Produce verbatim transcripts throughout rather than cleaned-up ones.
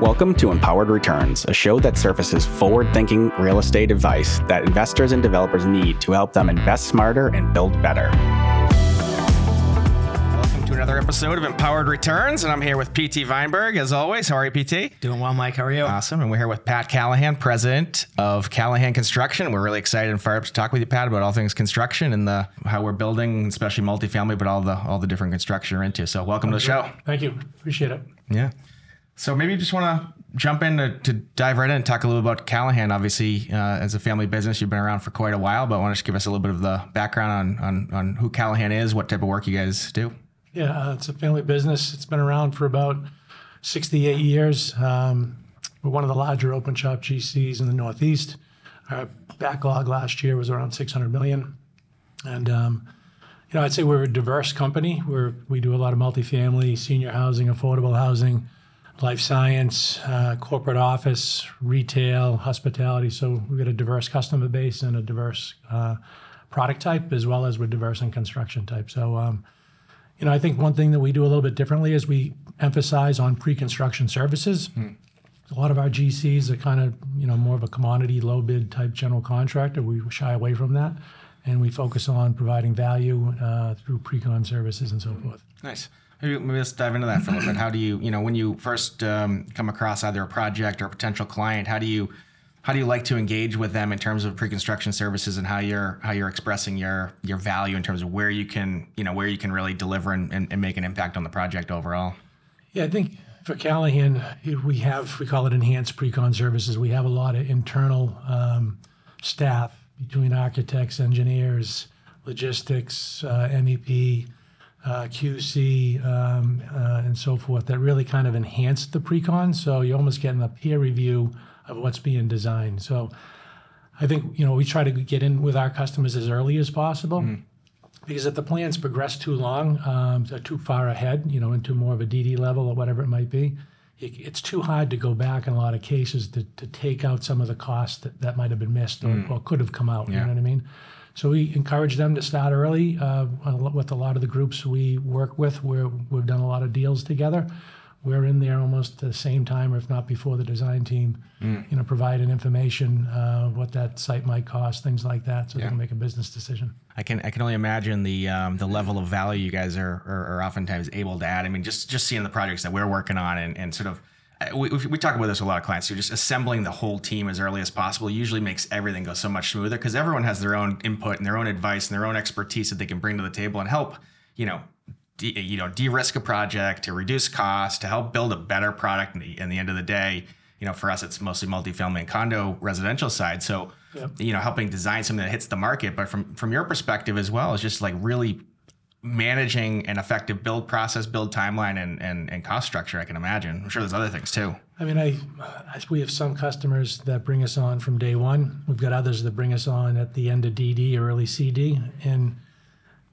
Welcome to Empowered Returns, a show that surfaces forward-thinking real estate advice that investors and developers need to help them invest smarter and build better. Welcome to another episode of Empowered Returns, and I'm here with P T. Vineburgh, as always. How are you, P T? Doing well, Mike. How are you? Awesome. And we're here with Pat Callahan, president of Callahan Construction. We're really excited and fired up to talk with you, Pat, about all things construction and the how we're building, especially multifamily, but all the all the different construction you're into. So welcome Thank to the you. show. Thank you. Appreciate it. Yeah. So maybe you just want to jump in to, to dive right in and talk a little about Callahan. Obviously, uh, as a family business, you've been around for quite a while, but why don't you give us a little bit of the background on, on, on who Callahan is, what type of work you guys do? Yeah, uh, it's a family business. It's been around for about sixty-eight years. Um, we're one of the larger open shop G Cs in the Northeast. Our backlog last year was around six hundred million dollars. And, um, you know, I'd say we're a diverse company. We're, we do a lot of multifamily, senior housing, affordable housing, life science, uh, corporate office, retail, hospitality. So we've got a diverse customer base and a diverse uh, product type, as well as we're diverse in construction type. So, um, you know, I think one thing that we do a little bit differently is we emphasize on pre-construction services. Hmm. A lot of our G Cs are kind of, you know, more of a commodity, low bid type general contractor. We shy away from that, and we focus on providing value uh, through pre-con services and so forth. Nice. Maybe, maybe let's dive into that for a little bit. How do you, you know, when you first um, come across either a project or a potential client, how do you, how do you like to engage with them in terms of pre-construction services and how you're, how you're expressing your, your value in terms of where you can, you know, where you can really deliver and, and, and make an impact on the project overall? Yeah, I think for Callahan, we have, we call it enhanced pre-con services. We have a lot of internal um, staff between architects, engineers, logistics, uh, M E P, Uh, Q C, um, uh, and so forth, that really kind of enhanced the pre-con. So you're almost getting a peer review of what's being designed. So I think, you know, we try to get in with our customers as early as possible, mm-hmm. because if the plans progress too long, um, they're too far ahead, you know, into more of a D D level or whatever it might be, it, it's too hard to go back in a lot of cases to, to take out some of the costs that, that might have been missed or, mm-hmm. or could have come out, yeah. you know what I mean? So we encourage them to start early uh, with a lot of the groups we work with, where we've done a lot of deals together. We're in there almost the same time, or if not before the design team, mm. you know, providing information, uh, what that site might cost, things like that, so yeah. they can make a business decision. I can I can only imagine the um, the level of value you guys are, are are oftentimes able to add. I mean, just just seeing the projects that we're working on and, and sort of, We, we talk about this with a lot of clients. So just assembling the whole team as early as possible usually makes everything go so much smoother, because everyone has their own input and their own advice and their own expertise that they can bring to the table and help, you know, de- you know, de-risk a project, to reduce costs, to help build a better product. In the, in the end of the day, you know, for us, it's mostly multifamily and condo residential side. So, yep. you know, helping design something that hits the market. But from from your perspective as well, it's just like really managing an effective build process, build timeline, and, and and cost structure, I can imagine. I'm sure there's other things too. I mean, I, we have some customers that bring us on from day one. We've got others that bring us on at the end of D D or early C D. And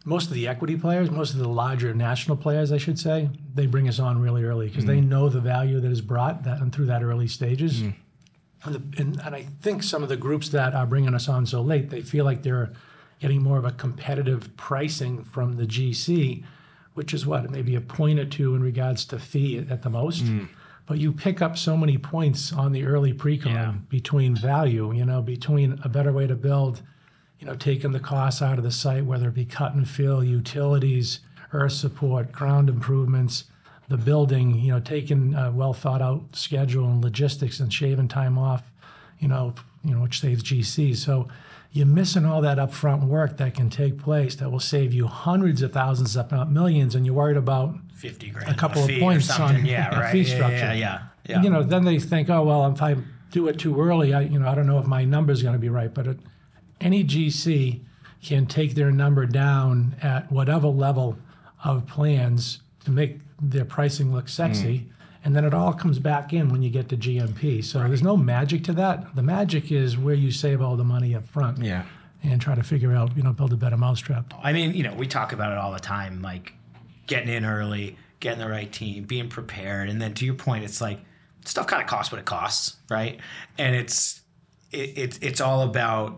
most of the equity players, most of the larger national players, I should say, they bring us on really early because mm-hmm. they know the value that is brought that and through that early stages. Mm-hmm. And, the, and, and I think some of the groups that are bringing us on so late, they feel like they're getting more of a competitive pricing from the G C, which is what, maybe a point or two in regards to fee at the most. Mm. But you pick up so many points on the early pre-con yeah. between value, you know, between a better way to build, you know, taking the costs out of the site, whether it be cut and fill, utilities, earth support, ground improvements, the building, you know, taking a well thought out schedule and logistics and shaving time off, you know, you know, which saves G C. So you're missing all that upfront work that can take place that will save you hundreds of thousands, if not millions, and you're worried about fifty grand, a couple a of points on yeah, right. fee yeah, structure. Yeah, yeah, yeah. And, you know, then they think, oh well, if I do it too early, I, you know, I don't know if my number's going to be right. But it, any G C can take their number down at whatever level of plans to make their pricing look sexy. Mm. And then it all comes back in when you get to G M P. So right. there's no magic to that. The magic is where you save all the money up front yeah. and try to figure out, you know, build a better mousetrap. I mean, you know, we talk about it all the time, like getting in early, getting the right team, being prepared. And then to your point, it's like stuff kind of costs what it costs, right? And it's it, it, it's all about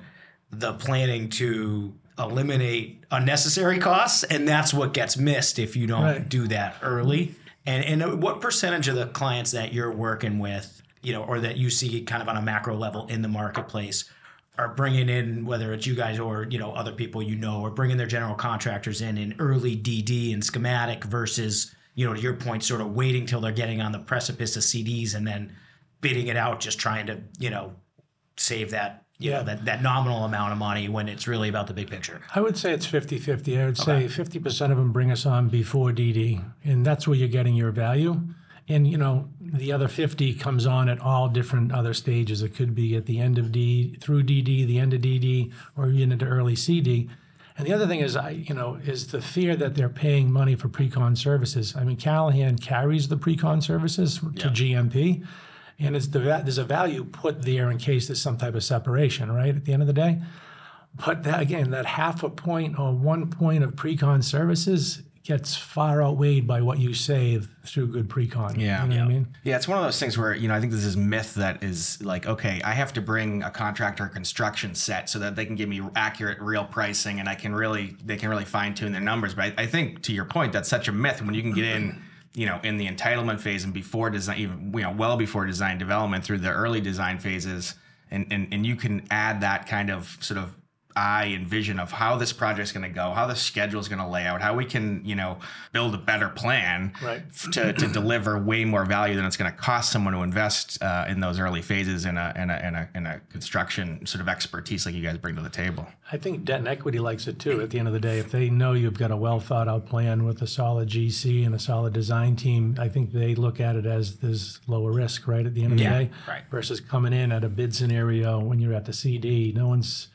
the planning to eliminate unnecessary costs. And that's what gets missed if you don't right. do that early. And and what percentage of the clients that you're working with, you know, or that you see kind of on a macro level in the marketplace are bringing in, whether it's you guys or, you know, other people you know, or bringing their general contractors in in early D D and schematic versus, you know, to your point, sort of waiting till they're getting on the precipice of C Ds and then bidding it out, just trying to, you know, save that, you yeah. know, that, that nominal amount of money when it's really about the big picture? I would say it's fifty fifty. I would okay. say fifty percent of them bring us on before D D, and that's where you're getting your value. And, you know, the other fifty comes on at all different other stages. It could be at the end of D, through D D, the end of D D, or even into early C D. And the other thing is, I, you know, is the fear that they're paying money for pre-con services. I mean, Callahan carries the pre-con services yeah. to G M P, and it's the, there's a value put there in case there's some type of separation, right, at the end of the day. But that, again, that half a point or one point of pre-con services gets far outweighed by what you save through good pre-con. Yeah. You know yeah. what I mean? Yeah, it's one of those things where, you know, I think this is myth that is like, okay, I have to bring a contractor a construction set so that they can give me accurate real pricing and I can really, they can really fine tune their numbers. But I, I think to your point, that's such a myth when you can get in, you know, in the entitlement phase and before design, even, you know, well before design development through the early design phases. And, and, and you can add that kind of sort of eye and vision of how this project's going to go, how the schedule is going to lay out, how we can, you know, build a better plan right. to, to deliver way more value than it's going to cost someone to invest uh, in those early phases in a, in a in a in a construction sort of expertise like you guys bring to the table. I think debt and equity likes it too. At the end of the day, if they know you've got a well thought out plan with a solid G C and a solid design team, I think they look at it as there's lower risk, right? At the end of yeah, the day, right. versus coming in at a bid scenario when you're at the C D, no one's.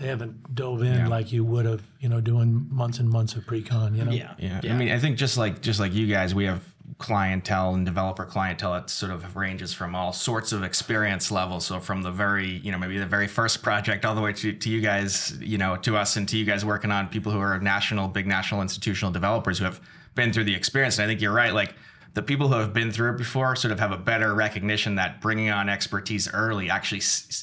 They haven't dove in yeah. like you would have, you know, doing months and months of pre-con, you know? Yeah. yeah. yeah. I mean, I think just like just like you guys, we have clientele and developer clientele that sort of ranges from all sorts of experience levels. So from the very, you know, maybe the very first project all the way to, to you guys, you know, to us and to you guys working on people who are national, big national institutional developers who have been through the experience. And I think you're right. Like the people who have been through it before sort of have a better recognition that bringing on expertise early actually,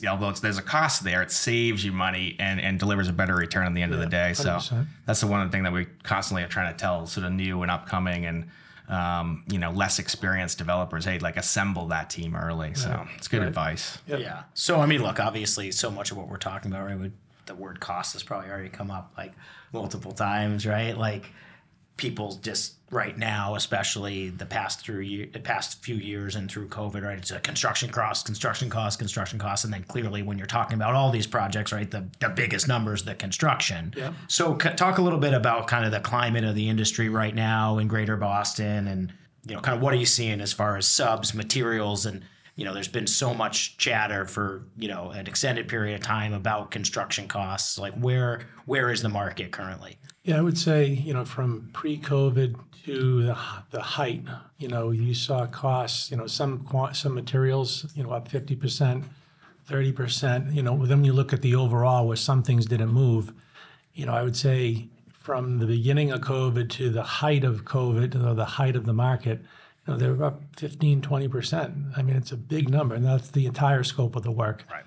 although it's, there's a cost there, it saves you money and, and delivers a better return at the end yeah, of the day. one hundred percent. So that's the one thing that we constantly are trying to tell sort of new and upcoming and, um, you know, less experienced developers, hey, like assemble that team early. Right. So it's good right. advice. Yep. Yeah. So, I mean, look, obviously so much of what we're talking about, right? The word cost has probably already come up like multiple times, right? Like, people just right now, especially the past through year, the past few years and through COVID, right? It's a construction cost, construction cost, construction cost, and then clearly when you're talking about all these projects, right? The the biggest numbers, the construction. Yeah. So c- talk a little bit about kind of the climate of the industry right now in Greater Boston, and you know, kind of what are you seeing as far as subs, materials, and you know, there's been so much chatter for you know an extended period of time about construction costs. Like where where is the market currently? Yeah, I would say, you know, from pre-COVID to the, the height, you know, you saw costs, you know, some some materials, you know, up fifty percent, thirty percent, you know, then you look at the overall where some things didn't move. You know, I would say from the beginning of COVID to the height of COVID, or the height of the market, you know, they were up fifteen, twenty percent. I mean, it's a big number, and that's the entire scope of the work. Right.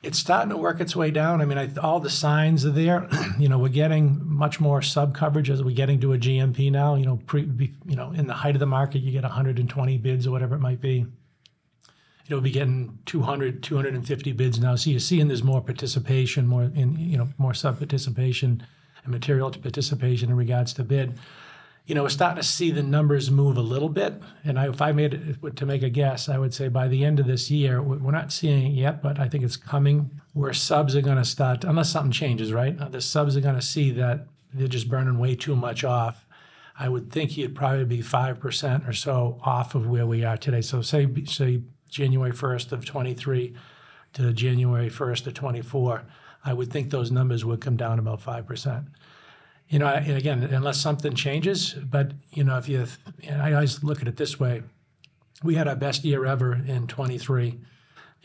It's starting to work its way down. I mean, I, all the signs are there. You know, we're getting much more sub coverage as we're getting to a G M P now. You know, pre, be, you know, in the height of the market, you get one hundred twenty bids or whatever it might be. You know, we'll be getting two hundred, two hundred fifty bids now. So you're seeing there's more participation, more in you know, more sub participation and material participation in regards to bid. You know, we're starting to see the numbers move a little bit. And I, if I made it to make a guess, I would say by the end of this year, we're not seeing it yet, but I think it's coming where subs are going to start, unless something changes, right? The subs are going to see that they're just burning way too much off. I would think you'd probably be five percent or so off of where we are today. So say, say January first of twenty-three to January first of twenty-four, I would think those numbers would come down about five percent. You know, and again, unless something changes, but, you know, if you, and I always look at it this way, we had our best year ever in twenty-three,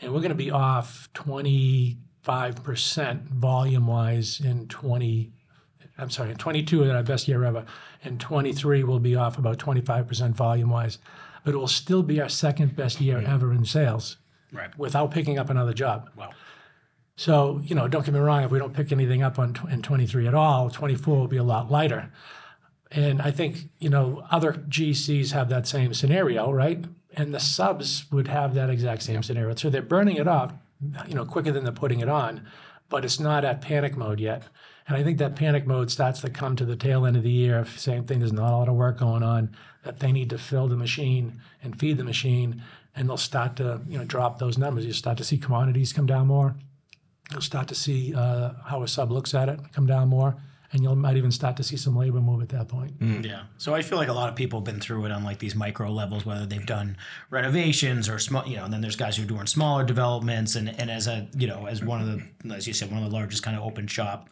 and we're going to be off twenty-five percent volume-wise in twenty, I'm sorry, in twenty-two we had our best year ever, and twenty-three we'll be off about twenty-five percent volume-wise, but it will still be our second best year yeah. ever in sales right. without picking up another job. Wow. So, you know, don't get me wrong, if we don't pick anything up on in twenty-three at all, twenty-four will be a lot lighter. And I think, you know, other G Cs have that same scenario, right? And the subs would have that exact same yep. scenario. So they're burning it off, you know, quicker than they're putting it on, but it's not at panic mode yet. And I think that panic mode starts to come to the tail end of the year. Same thing, there's not a lot of work going on, that they need to fill the machine and feed the machine, and they'll start to, you know, drop those numbers. You start to see commodities come down more. You'll start to see uh, how a sub looks at it come down more. And you might even start to see some labor move at that point. Mm. Yeah. So I feel like a lot of people have been through it on like these micro levels, whether they've done renovations or small, you know, and then there's guys who are doing smaller developments. And, and as a, you know, as one of the, as you said, one of the largest kind of open shop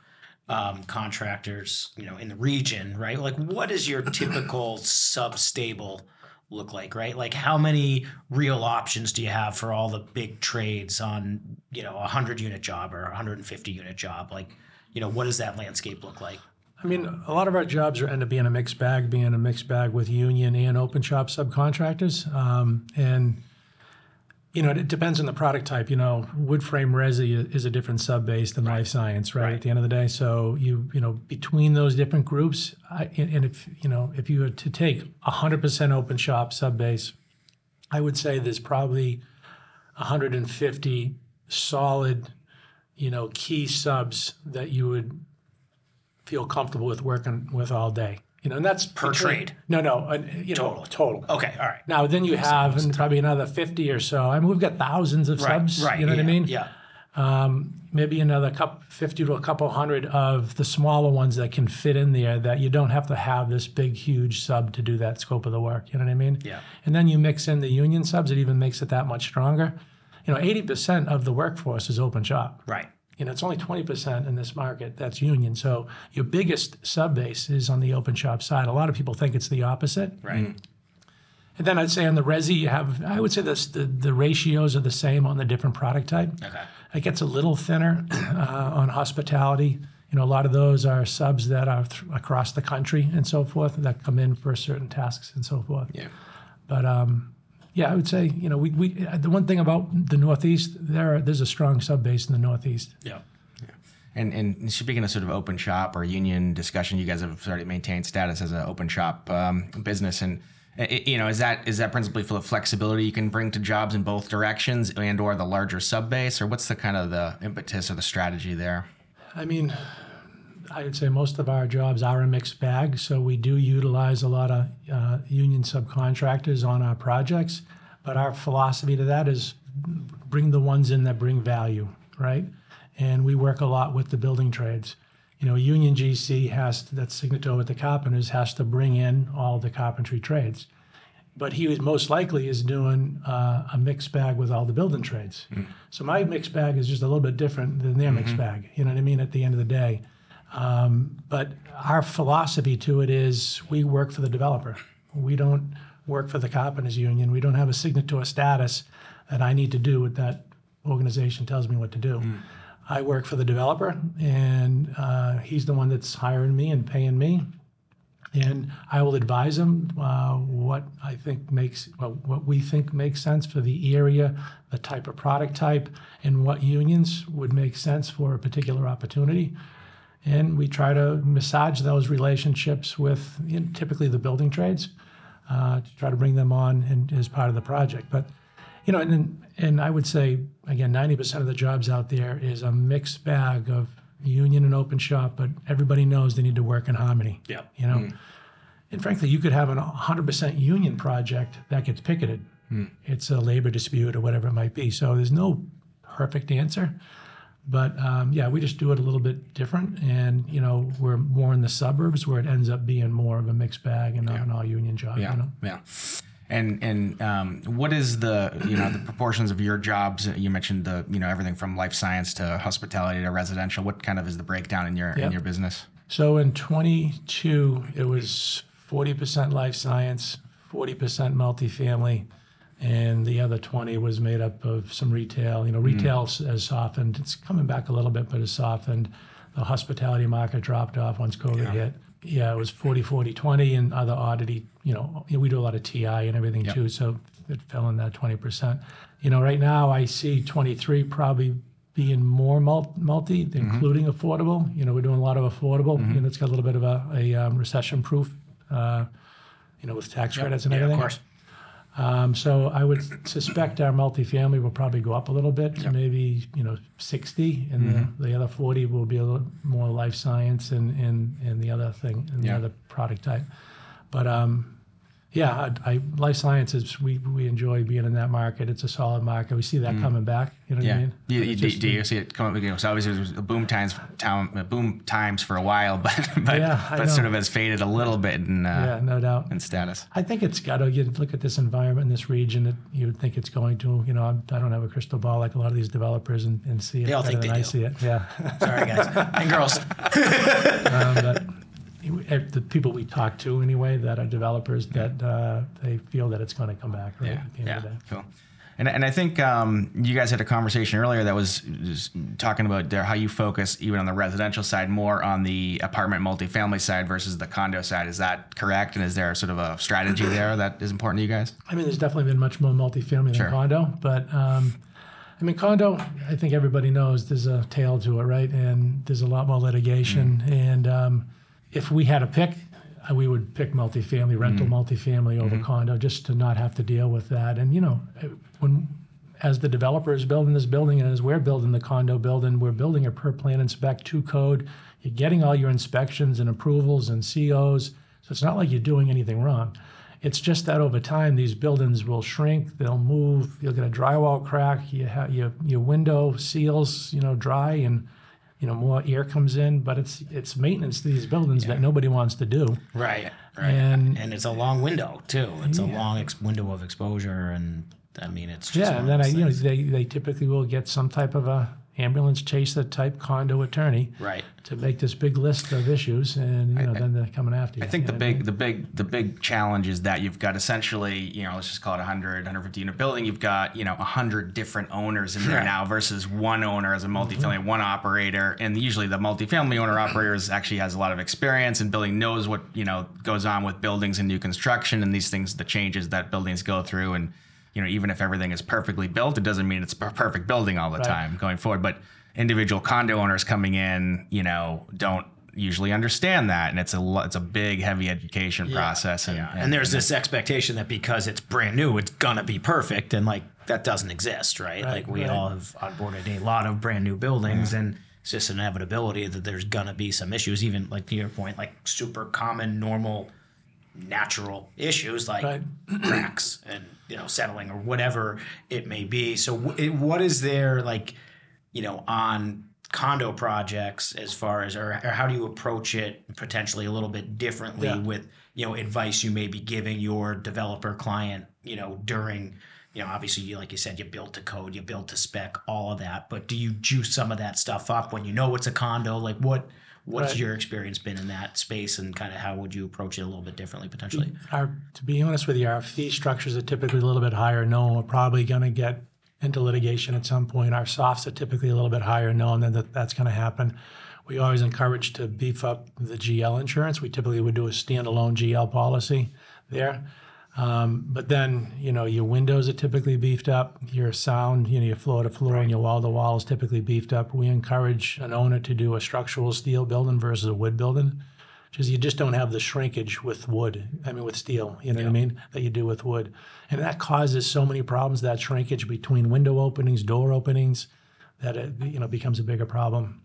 um, contractors, you know, in the region, right? Like, what is your typical sub-stable look like, right? Like, how many real options do you have for all the big trades on, you know, a hundred unit job or a one hundred fifty unit job? Like, you know, what does that landscape look like? I mean, a lot of our jobs are end up being a mixed bag, being a mixed bag with union and open shop subcontractors. Um, and, you know, it depends on the product type. You know, wood frame resi is a different sub base than right. life science, right, right, at the end of the day. So, you you know, between those different groups, I, and if, you know, if you were to take one hundred percent open shop sub base, I would say there's probably one hundred fifty solid, you know, key subs that you would feel comfortable with working with all day. You know, and that's per trade. trade. No, no, uh, you total. know, total. Okay, all right. Now then, you have and probably another fifty or so. I mean, we've got thousands of right, subs. Right. You know yeah, what I mean? Yeah. Um, maybe another couple, fifty to a couple hundred of the smaller ones that can fit in there. That you don't have to have this big, huge sub to do that scope of the work. You know what I mean? Yeah. And then you mix in the union subs. It even makes it that much stronger. You know, eighty percent of the workforce is open shop. Right. You know, it's only twenty percent in this market that's union. So your biggest sub base is on the open shop side. A lot of people think it's the opposite. Right. Mm-hmm. And then I'd say on the resi, you have, I would say this, the, the ratios are the same on the different product type. Okay. It gets a little thinner uh, on hospitality. You know, a lot of those are subs that are th- across the country and so forth that come in for certain tasks and so forth. Yeah. But, um, yeah, I would say, you know, we, we the one thing about the Northeast, there are, there's a strong sub base in the Northeast. Yeah. yeah. And and speaking of sort of open shop or union discussion, you guys have already maintained status as an open shop um, business. And, it, you know, is that is that principally for the flexibility you can bring to jobs in both directions and or the larger sub base? Or what's the kind of the impetus or the strategy there? I mean, I would say most of our jobs are a mixed bag, so we do utilize a lot of uh, union subcontractors on our projects, but our philosophy to that is bring the ones in that bring value, right? And we work a lot with the building trades. You know, union G C has to, that's signatory with the carpenters, has to bring in all the carpentry trades. But he was most likely is doing uh, a mixed bag with all the building trades. Mm. So my mixed bag is just a little bit different than their mm-hmm. mixed bag, you know what I mean, at the end of the day. Um, but our philosophy to it is we work for the developer. We don't work for the carpenters union. We don't have a signatory status that I need to do what that organization tells me what to do. Mm. I work for the developer, and uh, he's the one that's hiring me and paying me. And I will advise him uh, what I think makes, well, what we think makes sense for the area, the type of product type, and what unions would make sense for a particular opportunity. And we try to massage those relationships with, you know, typically the building trades uh, to try to bring them on and, as part of the project. But, you know, and and I would say, again, ninety percent of the jobs out there is a mixed bag of union and open shop, but everybody knows they need to work in harmony. Yeah. You know, mm. and frankly, you could have a one hundred percent union project that gets picketed. Mm. It's a labor dispute or whatever it might be. So there's no perfect answer. But, um, yeah, we just do it a little bit different. And, you know, we're more in the suburbs where it ends up being more of a mixed bag and not yeah. an all-union job. Yeah, you know? yeah. And and um, what is the, you know, the proportions of your jobs? You mentioned, the you know, everything from life science to hospitality to residential. What kind of is the breakdown in your yep. in your business? So in twenty-two, it was forty percent life science, forty percent multifamily. And the other twenty was made up of some retail. You know, retail mm. has softened. It's coming back a little bit, but it's softened. The hospitality market dropped off once COVID yeah. hit. Yeah, it was forty, forty, twenty, and other oddity. You know, we do a lot of T I and everything yep. too, so it fell in that twenty percent. You know, right now I see twenty-three probably being more multi, mm-hmm. including affordable. You know, we're doing a lot of affordable, mm-hmm. and it's got a little bit of a, a um, recession-proof uh, you know, with tax yep. credits and yeah, everything. Of course. Um, so I would suspect our multifamily will probably go up a little bit, yep. maybe, you know, sixty, and mm-hmm. the, the other forty will be a little more life science and, and, and the other thing, and yep. the other product type. But um, yeah, I, I, life sciences, we, we enjoy being in that market. It's a solid market. We see that mm. coming back. You know yeah. what I mean? Yeah, you, do, do you see it coming? You know, so obviously it was boom times, town, boom times for a while, but but, yeah, but sort of has faded a little bit in uh, yeah, no doubt in status. I think it's got to you look at this environment in this region that you would think it's going to. You know, I'm, I don't have a crystal ball like a lot of these developers and, and see it they all better think than they I do. see it. Yeah. Sorry, guys and girls. um, but, the people we talk to anyway that are developers that uh, they feel that it's going to come back. Right? Yeah, at the end yeah. of the day. Cool. And and I think um, you guys had a conversation earlier that was just talking about there how you focus even on the residential side more on the apartment multifamily side versus the condo side. Is that correct? And is there sort of a strategy there that is important to you guys? I mean, there's definitely been much more multifamily sure. than condo, but. Um, I mean, condo, I think everybody knows there's a tail to it, right? And there's a lot more litigation mm. and. Um, If we had a pick, we would pick multifamily, rental mm-hmm. multifamily over mm-hmm. condo, just to not have to deal with that. And you know, when as the developer is building this building and as we're building the condo building, we're building a per plan and spec to code. You're getting all your inspections and approvals and C Os, so it's not like you're doing anything wrong. It's just that over time, these buildings will shrink, they'll move. You'll get a drywall crack. You have your your window seals, you know, dry and. You know, more air comes in, but it's it's maintenance to these buildings yeah. that nobody wants to do. Right, right. And, and it's a long window, too. It's yeah. a long ex- window of exposure, and, I mean, it's just Yeah, and then, I, you know, they, they typically will get some type of a ambulance chaser-type condo attorney right. to make this big list of issues, and, you know, I, then they're coming after you. I think you the big I mean? the big, the big challenge is that you've got essentially, you know, let's just call it one hundred, one hundred fifty unit building. You've got, you know, one hundred different owners in there yeah. now versus one owner as a multifamily, mm-hmm. one operator. And usually the multifamily owner-operator actually has a lot of experience in building, knows what, you know, goes on with buildings and new construction and these things, the changes that buildings go through. And, you know, even if everything is perfectly built, it doesn't mean it's a perfect building all the right. time going forward. But individual condo owners coming in, you know, don't usually understand that, and it's a it's a big, heavy education yeah. process. And, yeah. and, and there's and this expectation that because it's brand new, it's gonna be perfect, and like that doesn't exist, right? right like we right. all have onboarded a lot of brand new buildings, yeah. and it's just an inevitability that there's gonna be some issues. Even like to your point, like super common, normal. Natural issues like right. cracks and, you know, settling or whatever it may be. So w- what is there like, you know, on condo projects as far as, or, or how do you approach it potentially a little bit differently yeah. with, you know, advice you may be giving your developer client, you know, during, you know, obviously, you, like you said, you build to code, you build to spec, all of that. But do you juice some of that stuff up when you know it's a condo? Like what? What's right. your experience been in that space, and kind of how would you approach it a little bit differently potentially? Our, to be honest with you, our fee structures are typically a little bit higher known. We're probably going to get into litigation at some point. Our softs are typically a little bit higher known than that that's going to happen. We always encourage to beef up the G L insurance. We typically would do a standalone G L policy there. Um, but then, you know, your windows are typically beefed up, your sound, you know, your floor to floor right. and your wall to wall is typically beefed up. We encourage an owner to do a structural steel building versus a wood building, because you just don't have the shrinkage with wood, I mean, with steel, you know yeah. what I mean, that you do with wood. And that causes so many problems, that shrinkage between window openings, door openings, that it, you know, becomes a bigger problem.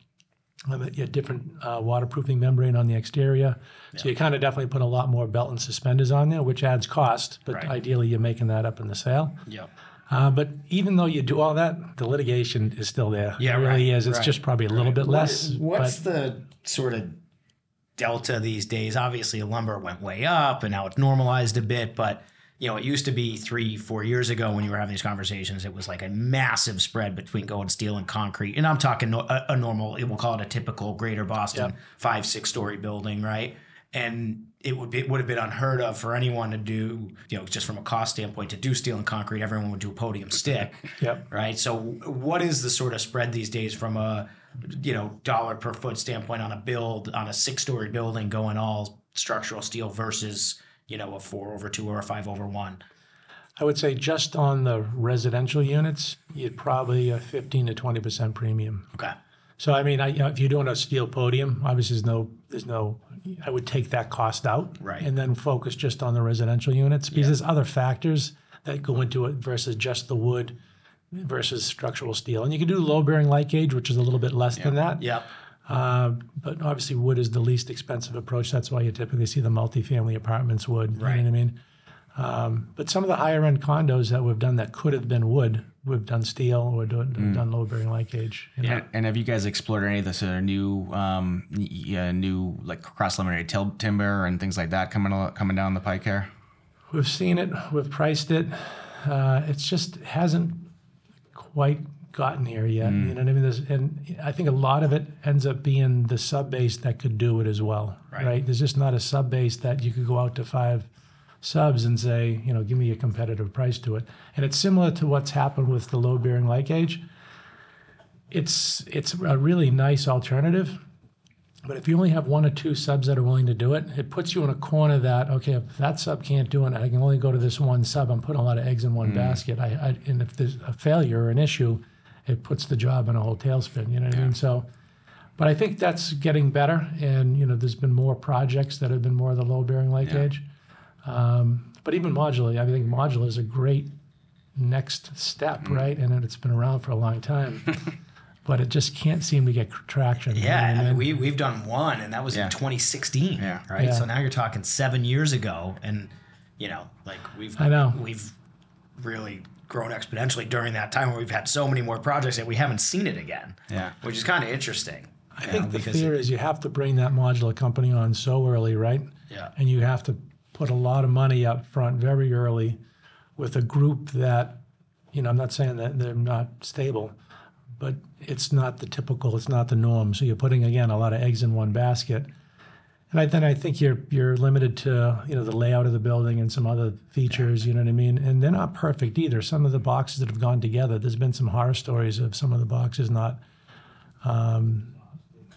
You have different uh, waterproofing membrane on the exterior. Yeah. So you kind of definitely put a lot more belt and suspenders on there, which adds cost, but right. ideally you're making that up in the sale. Yeah. Uh, but even though you do all that, the litigation is still there. Yeah, it really right. is. It's right. just probably a little right. bit less. What, what's the sort of delta these days? Obviously, lumber went way up and now it's normalized a bit, but you know, it used to be three, four years ago when you were having these conversations, it was like a massive spread between gold, steel, and concrete. And I'm talking a, a normal, we'll call it a typical Greater Boston yep. five, six-story building, right? And it would be, it would have been unheard of for anyone to do, you know, just from a cost standpoint, to do steel and concrete. Everyone would do a podium stick, yep. right? So what is the sort of spread these days from a, you know, dollar per foot standpoint on a build, on a six-story building going all structural steel versus... you know, a four over two or a five over one? I would say just on the residential units, you'd probably a fifteen to twenty percent premium. Okay. So I mean, I, you know, if you're doing a steel podium, obviously there's no, there's no. I would take that cost out, right, and then focus just on the residential units, because yeah. there's other factors that go into it versus just the wood versus structural steel. And you can do low bearing light gauge, which is a little bit less yeah. than that. Yeah. Uh, but obviously wood is the least expensive approach. That's why you typically see the multifamily apartments wood. Right. You know what I mean? Um, but some of the higher end condos that we've done that could have been wood, we've done steel or done, mm. done low bearing light gauge. You know? Yeah. And have you guys explored any of the sort of new, um, yeah, new like cross laminated til- timber and things like that coming coming down the pike here? We've seen it. We've priced it. Uh, it's just hasn't quite gotten here yet. Mm. You know what I mean? There's, and I think a lot of it ends up being the sub base that could do it as well. Right. right? There's just not a sub base that you could go out to five subs and say, you know, give me a competitive price to it. And it's similar to what's happened with the low bearing light gauge. It's it's a really nice alternative, but if you only have one or two subs that are willing to do it, it puts you in a corner that, okay, if that sub can't do it, I can only go to this one sub. I'm putting a lot of eggs in one mm. basket. I, I and if there's a failure or an issue, it puts the job in a whole tailspin. You know what yeah. I mean? So, but I think that's getting better. And you know, there's been more projects that have been more of the low bearing light yeah. gauge. Um, but even modular, I think modular is a great next step, mm. right? And it's been around for a long time, but it just can't seem to get traction. Yeah, you know I mean? I mean, we, we've done one, and that was yeah. in twenty sixteen, yeah. right? Yeah. So now you're talking seven years ago, and you know, like we've I know. we've really grown exponentially during that time, where we've had so many more projects that we haven't seen it again. Yeah, which is kind of interesting. I think know, the fear it, is you have to bring that modular company on so early, right? Yeah, and you have to put a lot of money up front very early with a group that, you know, I'm not saying that they're not stable, but it's not the typical, it's not the norm. So you're putting, again, a lot of eggs in one basket. And I, then I think you're you're limited to, you know, the layout of the building and some other features, you know what I mean? And they're not perfect either. Some of the boxes that have gone together, there's been some horror stories of some of the boxes not um,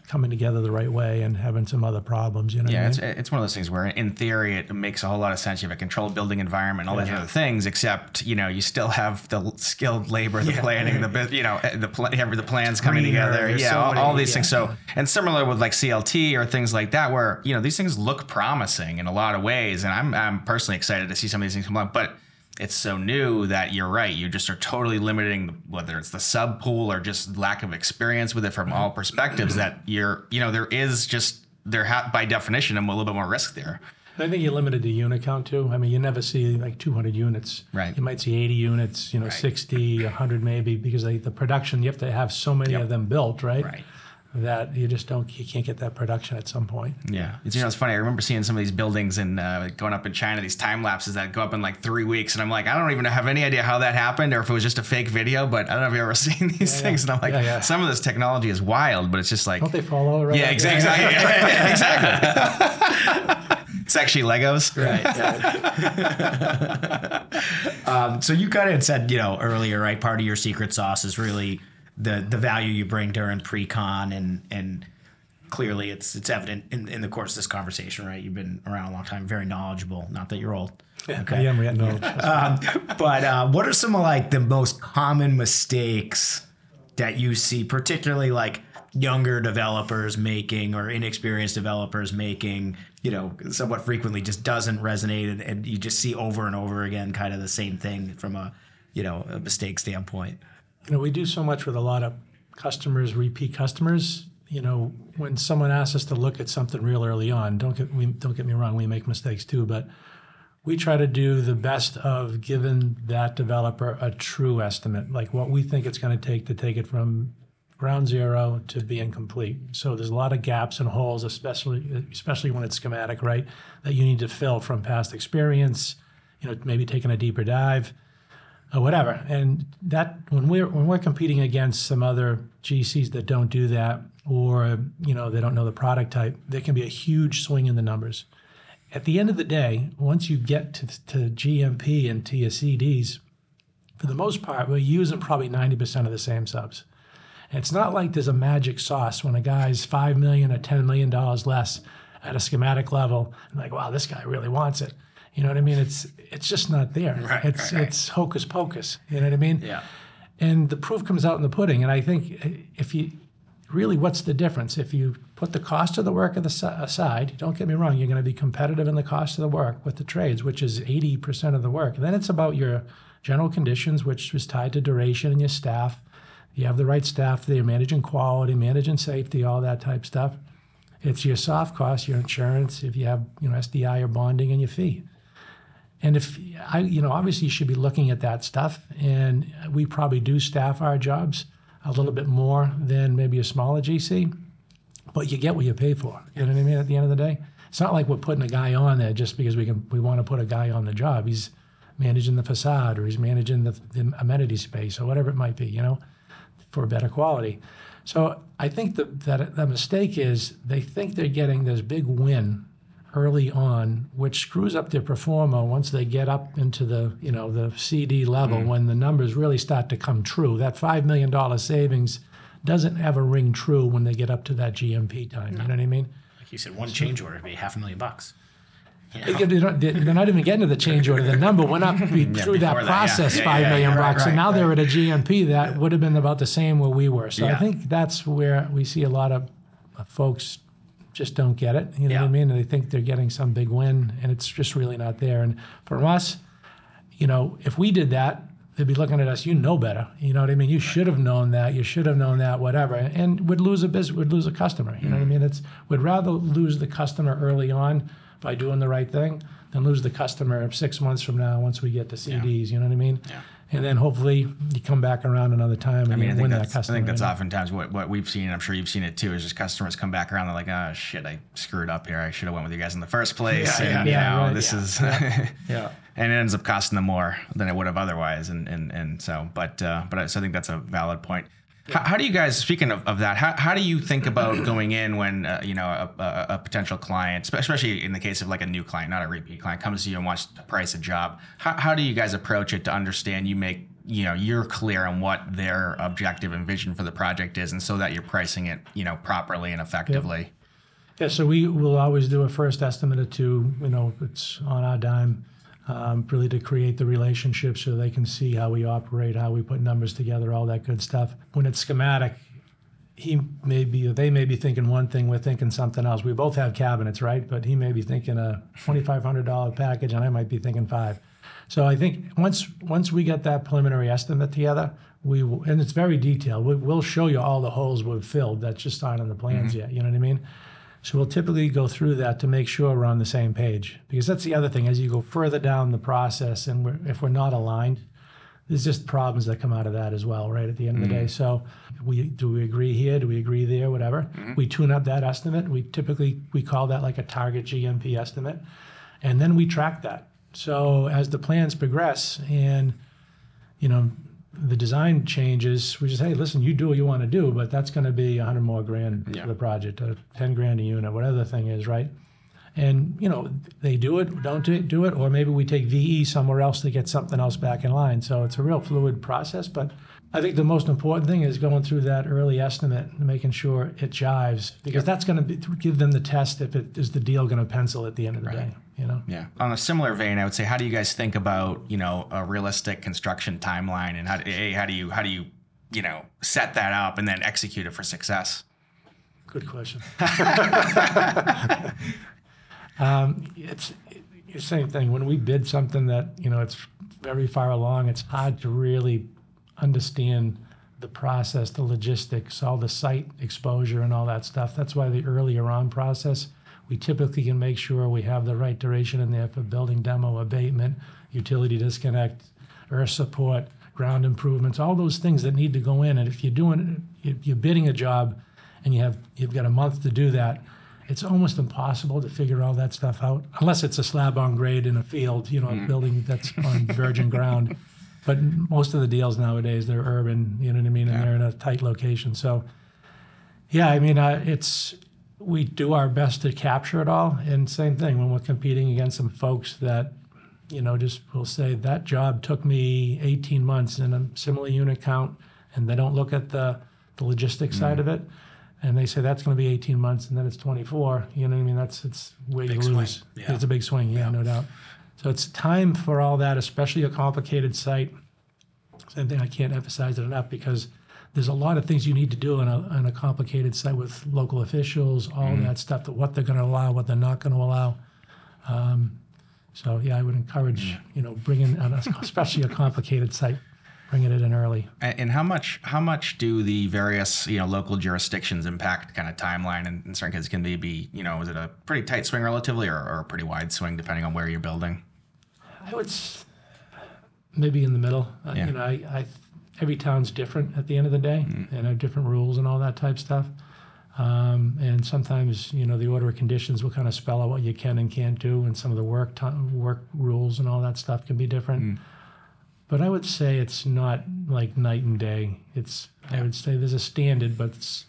coming together the right way and having some other problems, you know. Yeah, what I mean? it's it's one of those things where, in theory, it makes a whole lot of sense. You have a controlled building environment, all yeah. those other things, except you know you still have the skilled labor, the yeah. planning, the you know the pl- the plans coming together, yeah, so all, many, all these yeah. things. So, and similar with like C L T or things like that, where you know these things look promising in a lot of ways, and I'm I'm personally excited to see some of these things come up, but it's so new that you're right. You just are totally limiting whether it's the sub pool or just lack of experience with it from all perspectives. That you're, you know, there is just there ha- by definition a little bit more risk there. I think you're limited to unit count too. I mean, you never see like two hundred units. Right. You might see eighty units. You know, right. sixty, one hundred maybe, because they, the production you have to have so many yep. of them built, right? Right. That you just don't, you can't get that production at some point. Yeah. It's, you know, it's funny. I remember seeing some of these buildings and uh, going up in China, these time lapses that go up in like three weeks. And I'm like, I don't even have any idea how that happened or if it was just a fake video, but I don't know if you've ever seen these yeah, things. Yeah. And I'm like, yeah, yeah. some of this technology is wild, but it's just like. Don't they follow right? Yeah, exactly. Yeah. Exactly. It's actually Legos. Right. right. um, so you kind of had said, you know, earlier, right? Part of your secret sauce is really the the value you bring during pre-con, and and clearly it's it's evident in, in the course of this conversation, right? You've been around a long time, very knowledgeable. Not that you're old. Yeah, okay. I am, we have knowledge. um, but uh, what are some of like the most common mistakes that you see, particularly like younger developers making or inexperienced developers making, you know, somewhat frequently just doesn't resonate, and, and you just see over and over again kind of the same thing from a, you know, a mistake standpoint? You know, we do so much with a lot of customers, repeat customers. You know, when someone asks us to look at something real early on, don't get we don't get me wrong, we make mistakes too, but we try to do the best of giving that developer a true estimate, like what we think it's going to take to take it from ground zero to being complete. So there's a lot of gaps and holes, especially especially when it's schematic, right? That you need to fill from past experience. You know, maybe taking a deeper dive. Or whatever, and that when we're when we're competing against some other G Cs that don't do that, or you know they don't know the product type, there can be a huge swing in the numbers. At the end of the day, once you get to, to G M P and to your C Ds, for the most part, we're using probably ninety percent of the same subs. And it's not like there's a magic sauce when a guy's five million or ten million dollars less at a schematic level. I'm like, wow, this guy really wants it. You know what I mean? It's it's just not there. Right, it's right, it's right. Hocus pocus. You know what I mean? Yeah. And the proof comes out in the pudding. And I think if you really what's the difference? If you put the cost of the work aside, don't get me wrong, you're going to be competitive in the cost of the work with the trades, which is eighty percent of the work. And then it's about your general conditions, which was tied to duration and your staff. You have the right staff there, managing quality, managing safety, all that type stuff. It's your soft costs, your insurance, if you have, you know, S D I or bonding, and your fee. And if I, you know, obviously you should be looking at that stuff. And we probably do staff our jobs a little bit more than maybe a smaller G C, but you get what you pay for. You know what I mean? At the end of the day, it's not like we're putting a guy on there just because we can. We want to put a guy on the job. He's managing the facade, or he's managing the, the amenity space, or whatever it might be. You know, for better quality. So I think the, that the mistake is they think they're getting this big win early on, which screws up their performer once they get up into the, you know, the C D level, mm-hmm. when the numbers really start to come true. That five million dollars savings doesn't ever ring true when they get up to that G M P time. No. You know what I mean? Like you said, one change order would be half a million bucks. You know? They're, not, they're not even getting to the change order. The number went up be, yeah, through that, that process, yeah. Yeah, five yeah, million yeah, right, bucks, right, and now right. they're at a G M P that yeah. would have been about the same where we were. So yeah. I think that's where we see a lot of folks just don't get it. You know yeah. what I mean? And they think they're getting some big win, and it's just really not there. And for us, you know, if we did that, they'd be looking at us. You know better. You know what I mean? You should have known that. You should have known that. Whatever. And would lose a business. Would lose a customer. You mm. know what I mean? It's would rather lose the customer early on by doing the right thing, then lose the customer six months from now once we get the C Ds, yeah. you know what I mean? Yeah. And then hopefully you come back around another time and I mean, you I think win that customer. I think that's right oftentimes what, what we've seen, and I'm sure you've seen it too, is just customers come back around, they're like, oh shit, I screwed up here. I should have went with you guys in the first place. Yeah, and yeah, you know, right, this yeah. is, yeah. yeah. And it ends up costing them more than it would have otherwise. And and and so, but uh, but I, so I think that's a valid point. How, how do you guys, speaking of, of that, how, how do you think about going in when, uh, you know, a, a, a potential client, especially in the case of like a new client, not a repeat client, comes to you and wants to price a job? How, how do you guys approach it to understand you make, you know, you're clear on what their objective and vision for the project is, and so that you're pricing it, you know, properly and effectively? Yeah, yeah, so we will always do a first estimate or two, you know, it's on our dime. Um, really to create the relationship so they can see how we operate, how we put numbers together, all that good stuff. When it's schematic, he may be, they may be thinking one thing, we're thinking something else. We both have cabinets, right? But he may be thinking a twenty-five hundred dollars package, and I might be thinking five. So I think once once we get that preliminary estimate together, we will, and it's very detailed. We, we'll show you all the holes we've filled that just aren't on the plans mm-hmm. yet. You know what I mean? So we'll typically go through that to make sure we're on the same page. Because that's the other thing, as you go further down the process and we're, if we're not aligned, there's just problems that come out of that as well, right, at the end mm-hmm. of the day. So we do we agree here? Do we agree there? Whatever. Mm-hmm. We tune up that estimate. We typically, we call that like a target G M P estimate. And then we track that. So as the plans progress and, you know, the design changes, we just, hey, listen, you do what you want to do, but that's going to be a hundred more grand yeah. for the project, or ten grand a unit, whatever the thing is, right? And, you know, they do it, don't do it, or maybe we take V E somewhere else to get something else back in line. So it's a real fluid process, but I think the most important thing is going through that early estimate and making sure it jives, because yep. that's going to be, give them the test if it is the deal going to pencil at the end of the right. day. You know? Yeah. On a similar vein, I would say, how do you guys think about, you know, a realistic construction timeline, and how do, a, how do you how do you you know set that up and then execute it for success? Good question. um, it's the same thing when we bid something that, you know, it's very far along. It's hard to really understand the process, the logistics, all the site exposure and all that stuff. That's why the earlier on process, we typically can make sure we have the right duration in there for building demo, abatement, utility disconnect, earth support, ground improvements, all those things that need to go in. And if you're doing, if you're bidding a job and you have, you've got a month to do that, it's almost impossible to figure all that stuff out, unless it's a slab on grade in a field, you know, mm. a building that's on virgin ground. But most of the deals nowadays, they're urban, you know what I mean, and yeah. they're in a tight location. So, yeah, I mean, uh, it's we do our best to capture it all. And same thing when we're competing against some folks that, you know, just will say that job took me eighteen months in a similar unit count, and they don't look at the the logistics mm-hmm. side of it, and they say that's going to be eighteen months, and then it's twenty-four. You know what I mean? That's it's where big you lose. Yeah. It's a big swing, yeah, yeah, no doubt. So it's time for all that, especially a complicated site. Same thing, I can't emphasize it enough, because there's a lot of things you need to do on a, on a complicated site with local officials, all mm-hmm. that stuff, that what they're going to allow, what they're not going to allow. Um, so, yeah, I would encourage, mm-hmm. you know, bringing, especially a complicated site, bringing it in early. And how much how much do the various, you know, local jurisdictions impact kind of timeline? And in certain cases, can they be, you know, is it a pretty tight swing relatively, or, or a pretty wide swing depending on where you're building? I would maybe in the middle. Yeah. Uh, you know, I, I every town's different at the end of the day, mm-hmm. and have different rules and all that type stuff. Um, and sometimes, you know, the order of conditions will kind of spell out what you can and can't do, and some of the work t- work rules and all that stuff can be different. Mm-hmm. But I would say it's not like night and day. It's, I would say there's a standard, but it's,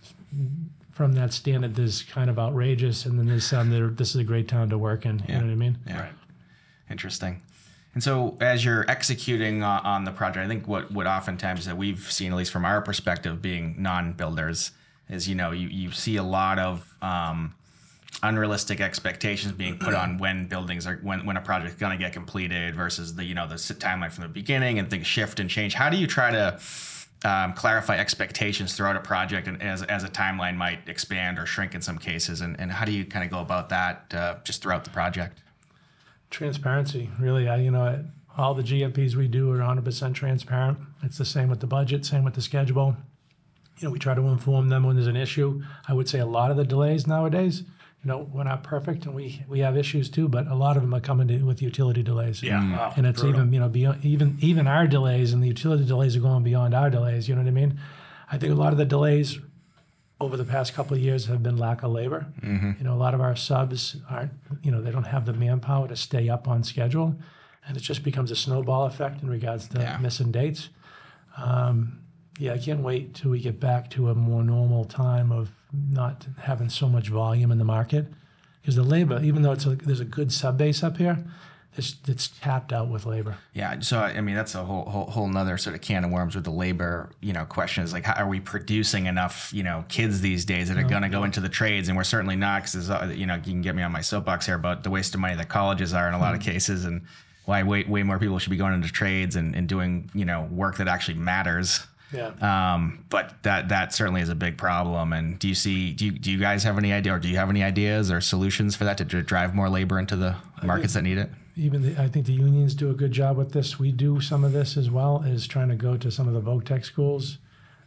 from that standard, there's kind of outrageous, and then there's some that are, this is a great town to work in. Yeah. You know what I mean? Yeah. Right. Interesting. And so as you're executing uh, on the project, I think what, what oftentimes that we've seen, at least from our perspective, being non-builders, is, you know, you, you see a lot of um, unrealistic expectations being put on when buildings are, when, when a project's going to get completed versus the, you know, the timeline from the beginning, and things shift and change. How do you try to um, clarify expectations throughout a project, and as, as a timeline might expand or shrink in some cases? And, and how do you kind of go about that uh, just throughout the project? Transparency, really. I, you know, all the G M Ps we do are one hundred percent transparent. It's the same with the budget, same with the schedule. You know, we try to inform them when there's an issue. I would say a lot of the delays nowadays, you know, we're not perfect, and we, we have issues too, but a lot of them are coming to, with utility delays. Yeah, and, wow, and it's brutal. Even, you know, beyond, even even our delays, and the utility delays are going beyond our delays. You know what I mean? I think a lot of the delays over the past couple of years have been lack of labor. Mm-hmm. You know, a lot of our subs aren't, you know, they don't have the manpower to stay up on schedule, and it just becomes a snowball effect in regards to yeah. missing dates. Um, yeah, I can't wait till we get back to a more normal time of not having so much volume in the market, because the labor, even though it's a, there's a good sub base up here, it's, it's tapped out with labor. Yeah, so I mean that's a whole whole whole another sort of can of worms with the labor, you know, question is like, how are we producing enough, you know, kids these days that are no, going to no. go into the trades? And we're certainly not, because uh, you know, you can get me on my soapbox here about the waste of money that colleges are in a lot mm-hmm. of cases, and why way way more people should be going into trades and, and doing, you know, work that actually matters. Yeah. Um, but that, that certainly is a big problem. And do you see, do you, do you guys have any idea, or do you have any ideas or solutions for that to, to drive more labor into the markets that need it? Even the, I think the unions do a good job with this. We do some of this as well, is trying to go to some of the VOTEC schools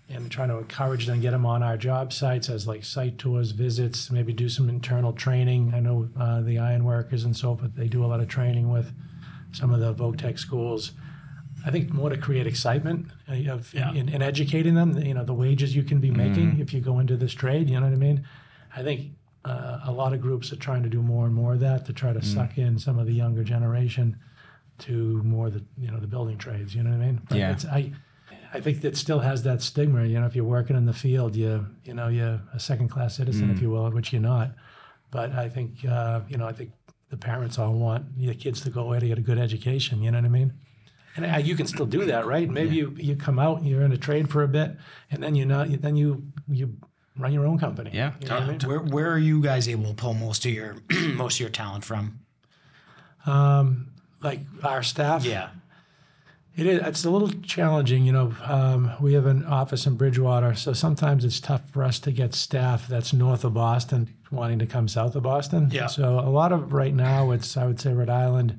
and trying to encourage them, get them on our job sites as like site tours, visits, maybe do some internal training. I know uh, the iron workers and so forth, they do a lot of training with some of the VOTEC schools. I think more to create excitement of, yeah. in, in educating them, you know, the wages you can be making mm-hmm. if you go into this trade, you know what I mean? I think uh, a lot of groups are trying to do more and more of that to try to mm-hmm. suck in some of the younger generation to more the, you know, the building trades, you know what I mean? But yeah. it's, I I think that still has that stigma, you know, if you're working in the field, you you know, you're a second-class citizen, mm-hmm. if you will, which you're not. But I think, uh, you know, I think the parents all want your kids to go away to get a good education, you know what I mean? And you can still do that, right? Maybe yeah. you, you come out, and you're in a trade for a bit, and then you know, then you you run your own company. Yeah. You know uh, I mean? Where where are you guys able to pull most of your most of your talent from? Um, like our staff. Yeah. It is. It's a little challenging, you know. Um, we have an office in Bridgewater, so sometimes it's tough for us to get staff that's north of Boston wanting to come south of Boston. Yeah. So a lot of right now, it's I would say Rhode Island.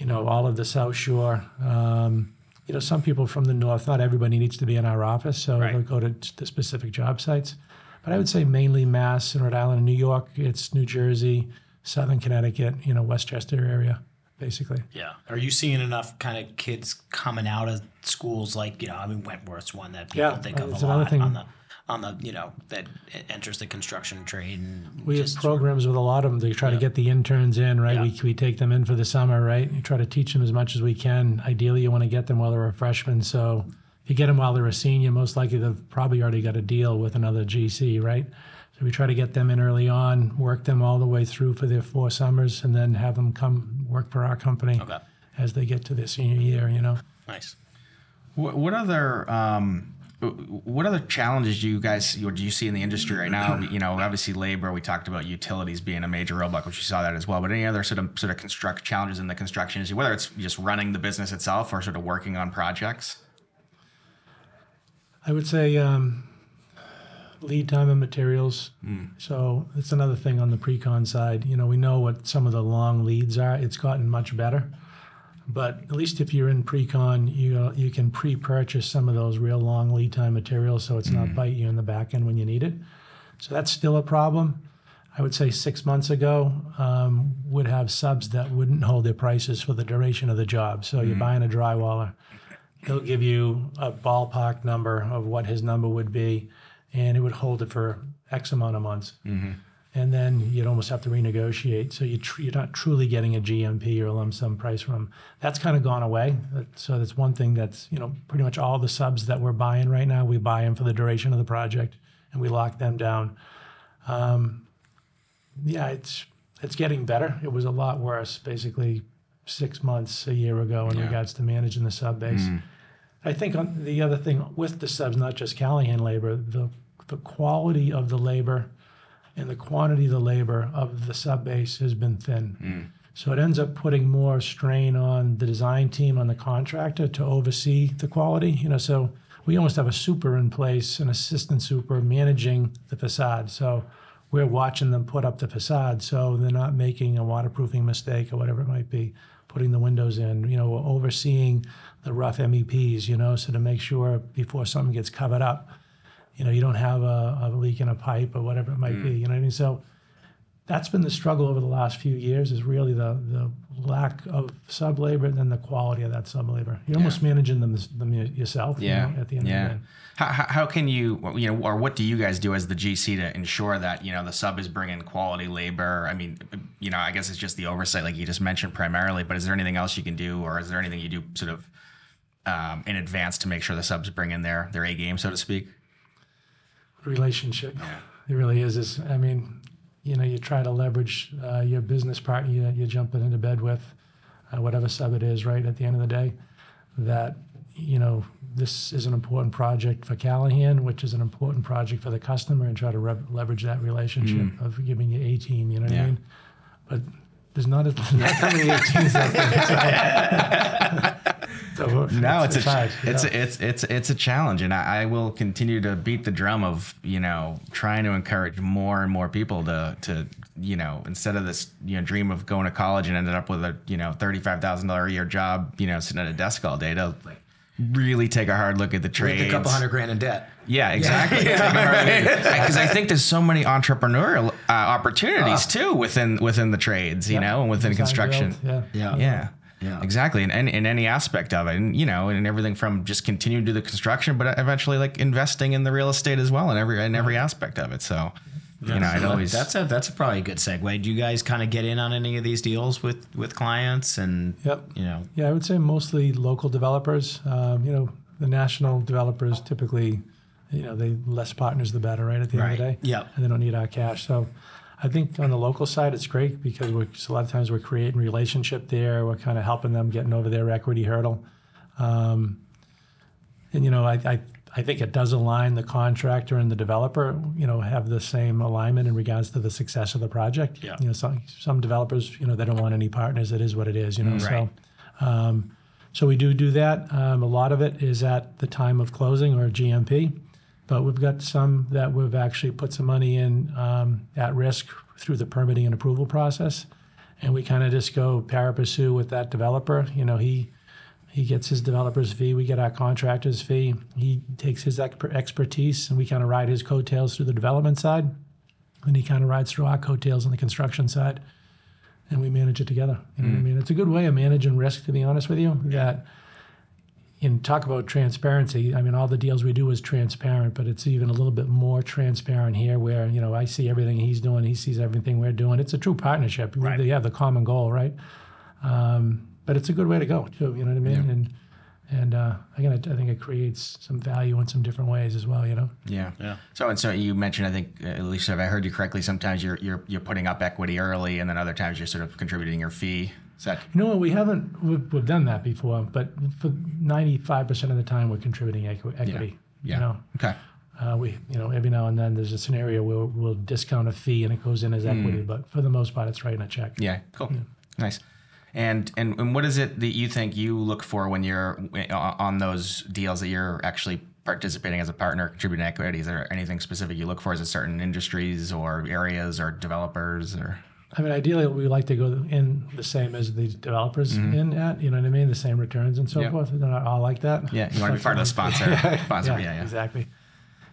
You know, all of the South Shore, um, you know, some people from the North, not everybody needs to be in our office, so right. they'll go to the specific job sites. But I would say mainly Mass and Rhode Island and New York, it's New Jersey, Southern Connecticut, you know, Westchester area, basically. Yeah. Are you seeing enough kind of kids coming out of schools like, you know, I mean, Wentworth's one that people yeah, think of a lot thing. on the... on the, you know, that enters the construction trade. And we have programs with a lot of them to try yeah. to get the interns in, right? Yeah. We we take them in for the summer, right? We try to teach them as much as we can. Ideally, you want to get them while they're a freshman. So if you get them while they're a senior, most likely they've probably already got a deal with another G C, right? So we try to get them in early on, work them all the way through for their four summers, and then have them come work for our company okay. as they get to their senior year, you know? Nice. What, what other... Um, What other challenges do you guys do you see in the industry right now? You know, obviously labor. We talked about utilities being a major roadblock, which you saw that as well. But any other sort of sort of construct challenges in the construction industry, whether it's just running the business itself or sort of working on projects? I would say um, lead time and materials. Mm. So that's another thing on the pre-con side. You know, we know what some of the long leads are. It's gotten much better. But at least if you're in pre-con, you you can pre-purchase some of those real long lead time materials so it's mm. not bite you in the back end when you need it. So that's still a problem. I would say six months ago um, would have subs that wouldn't hold their prices for the duration of the job. So mm. you're buying a drywaller. They'll give you a ballpark number of what his number would be, and it would hold it for X amount of months. Mm-hmm. And then you'd almost have to renegotiate. So you tr- you're not truly getting a G M P or lump sum price from them. That's kind of gone away. So that's one thing that's, you know, pretty much all the subs that we're buying right now, we buy them for the duration of the project and we lock them down. Um, yeah, it's it's getting better. It was a lot worse, basically, six months, a year ago in yeah. regards to managing the sub base. Mm. I think on the other thing with the subs, not just Callahan labor, the the quality of the labor and the quantity of the labor of the sub base has been thin. Mm. So it ends up putting more strain on the design team, on the contractor to oversee the quality. You know, so we almost have a super in place, an assistant super managing the facade. So we're watching them put up the facade so they're not making a waterproofing mistake or whatever it might be, putting the windows in, you know, overseeing the rough M E Ps, you know, so to make sure before something gets covered up, you know, you don't have a, a leak in a pipe or whatever it might mm. be, you know what I mean? So that's been the struggle over the last few years is really the the lack of sub-labor and then the quality of that sub-labor. You're yeah. almost managing them, them yourself yeah. you know, at the end yeah. of the day. How, how can you, you know, or what do you guys do as the G C to ensure that, you know, the sub is bringing quality labor? I mean, you know, I guess it's just the oversight like you just mentioned primarily, but is there anything else you can do or is there anything you do sort of um, in advance to make sure the subs bring in their, their A game, so to speak? Relationship. Yeah. It really is. It's, I mean... You know, you try to leverage uh, your business partner you, you're jumping into bed with, uh, whatever sub it is, right, at the end of the day, that, you know, this is an important project for Callahan, which is an important project for the customer, and try to re- leverage that relationship mm. of giving you A-team, you know what yeah. I mean? But there's not, a, not that many A-teams out there. So, so no, it's, it's, a, hard, it's, a, it's, it's, it's a challenge, and I, I will continue to beat the drum of, you know, trying to encourage more and more people to, to you know, instead of this, you know, dream of going to college and ended up with a, you know, thirty-five thousand dollars a year job, you know, sitting at a desk all day to, like, really take a hard look at the trades. With a couple hundred grand in debt. Yeah, exactly. Because yeah. right. I think there's so many entrepreneurial uh, opportunities uh, too within within the trades, you yeah. know, and within design construction. Build. Yeah, yeah, yeah, yeah. Exactly. And in, in, in any aspect of it, and you know, and everything from just continuing to do the construction, but eventually like investing in the real estate as well, in every in every aspect of it. So, yeah. you know, I'd always that's a that's a probably a good segue. Do you guys kind of get in on any of these deals with with clients and yep. you know? Yeah, I would say mostly local developers. Um, you know, the national developers typically. You know, they less partners the better, right? At the right. end of the day, yeah, and they don't need our cash. So, I think on the local side, it's great because we're, a lot of times we're creating relationship there. We're kind of helping them getting over their equity hurdle, um, and you know, I, I I think it does align the contractor and the developer. You know, have the same alignment in regards to the success of the project. Yeah. You know, some some developers, you know, they don't want any partners. It is what it is. You know, right. so. Um, so we do do that. Um, a lot of it is at the time of closing or G M P. But we've got some that we've actually put some money in um, at risk through the permitting and approval process. And we kind of just go para pursue with that developer. You know, he he gets his developer's fee. We get our contractor's fee. He takes his exper- expertise, and we kind of ride his coattails through the development side. And he kind of rides through our coattails on the construction side. And we manage it together. You know mm. what I mean? It's a good way of managing risk, to be honest with you, yeah. that... And talk about transparency. I mean, all the deals we do is transparent, but it's even a little bit more transparent here where, you know, I see everything he's doing, he sees everything we're doing. It's a true partnership. Right. They have the common goal, right? Um, but it's a good way to go, too, you know what I mean? Yeah. And and uh, again, I think it creates some value in some different ways as well, you know? Yeah. yeah. So and so you mentioned, I think, at least if I heard you correctly, sometimes you're you're you're putting up equity early and then other times you're sort of contributing your fee. Second. You know what? We haven't we've, we've done that before, but for ninety-five percent of the time, we're contributing equi- equity. Yeah. yeah. You know? Okay. Uh, we, you know, every now and then there's a scenario where we'll discount a fee and it goes in as mm. equity, but for the most part, it's writing a check. Yeah. Cool. Yeah. Nice. And, and and what is it that you think you look for when you're on those deals that you're actually participating as a partner, contributing equity? Is there anything specific you look for? Is it certain industries or areas or developers? Or I mean, ideally, we like to go in the same as the developers mm-hmm. in at, you know what I mean? The same returns and so yeah. forth. They're not all like that. Yeah, you want to be part of the sponsor. yeah. sponsor. Yeah, yeah, yeah, exactly.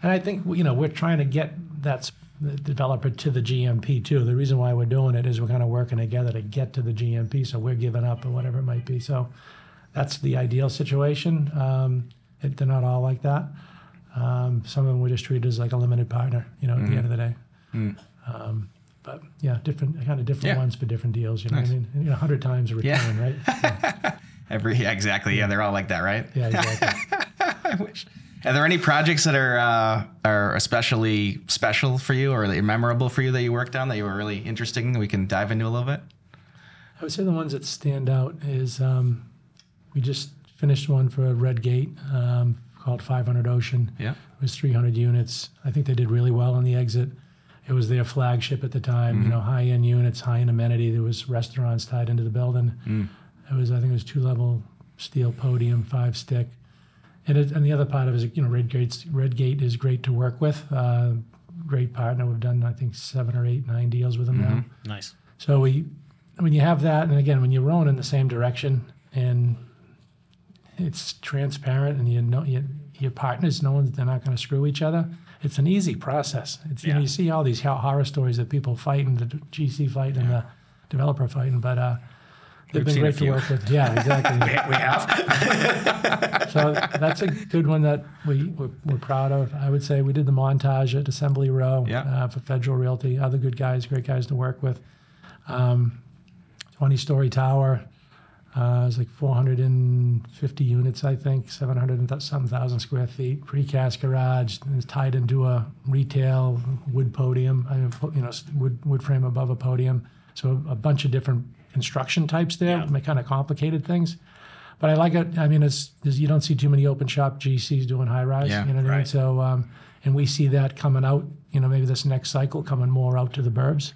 And I think, you know, we're trying to get that the developer to the G M P, too. The reason why we're doing it is we're kind of working together to get to the G M P, so we're giving up or whatever it might be. So that's the ideal situation. Um, it, they're not all like that. Um, some of them we just treat as like a limited partner, you know, at mm-hmm. the end of the day. Mm. Um, But yeah, different kind of different yeah. ones for different deals. You know nice. what I mean? And, you know, a hundred times a return, yeah. right? Yeah. Every yeah, exactly. Yeah, they're all like that, right? Yeah, exactly. I wish. Are there any projects that are uh, are especially special for you or memorable for you that you worked on that you were really interesting that we can dive into a little bit? I would say the ones that stand out is um, we just finished one for Redgate um, called five hundred Ocean. Yeah, it was three hundred units. I think they did really well on the exit. It was their flagship at the time, mm-hmm. you know, high-end units, high-end amenity. There was restaurants tied into the building. Mm. It was, I think it was two-level steel podium, five-stick. And, it, and the other part of it is, you know, Redgate's, Redgate is great to work with. Uh, great partner. We've done, I think, seven or eight, nine deals with them mm-hmm. now. Nice. So we, when you have that, and again, when you're rowing in the same direction, and it's transparent, and you know, you, your partners, no one's, they're not going to screw each other. It's an easy process. It's, yeah. you know, you see all these horror stories that people fight and the G C fight and yeah. the developer fighting, but uh, they've We've been great to work with. Yeah, exactly. we have. So that's a good one that we, we're, we're proud of. I would say we did the Montage at Assembly Row yeah. uh, for Federal Realty. Other good guys, great guys to work with. Um, twenty-story tower. Uh, it was like four hundred fifty units, I think, seven hundred and something thousand square feet, precast garage, and it's tied into a retail wood podium, I mean, you know, wood wood frame above a podium. So a, a bunch of different construction types there, yeah. kind of complicated things. But I like it. I mean, it's, it's you don't see too many open shop G Cs doing high rise, yeah, you know what right. I mean? So, um, and we see that coming out, you know, maybe this next cycle coming more out to the burbs.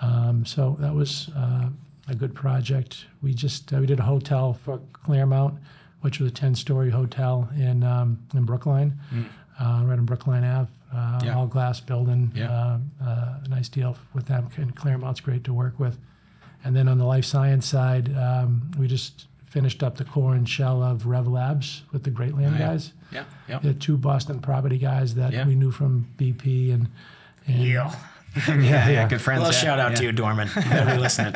Um, so that was. Uh, A good project. We just uh, we did a hotel for Claremont, which was a ten-story hotel in um, in Brookline, mm. uh, right on Brookline Avenue, uh, yeah. all glass building. Yeah. Uh, uh, nice deal with them. And Claremont's great to work with. And then on the life science side, um, we just finished up the core and shell of Rev Labs with the Greatland oh, yeah. guys. Yeah, yeah. They're two Boston property guys that yeah. we knew from B P and, and yeah. yeah, yeah, yeah, good friends. A little yeah. shout out yeah. to you, Dorman. They're listening.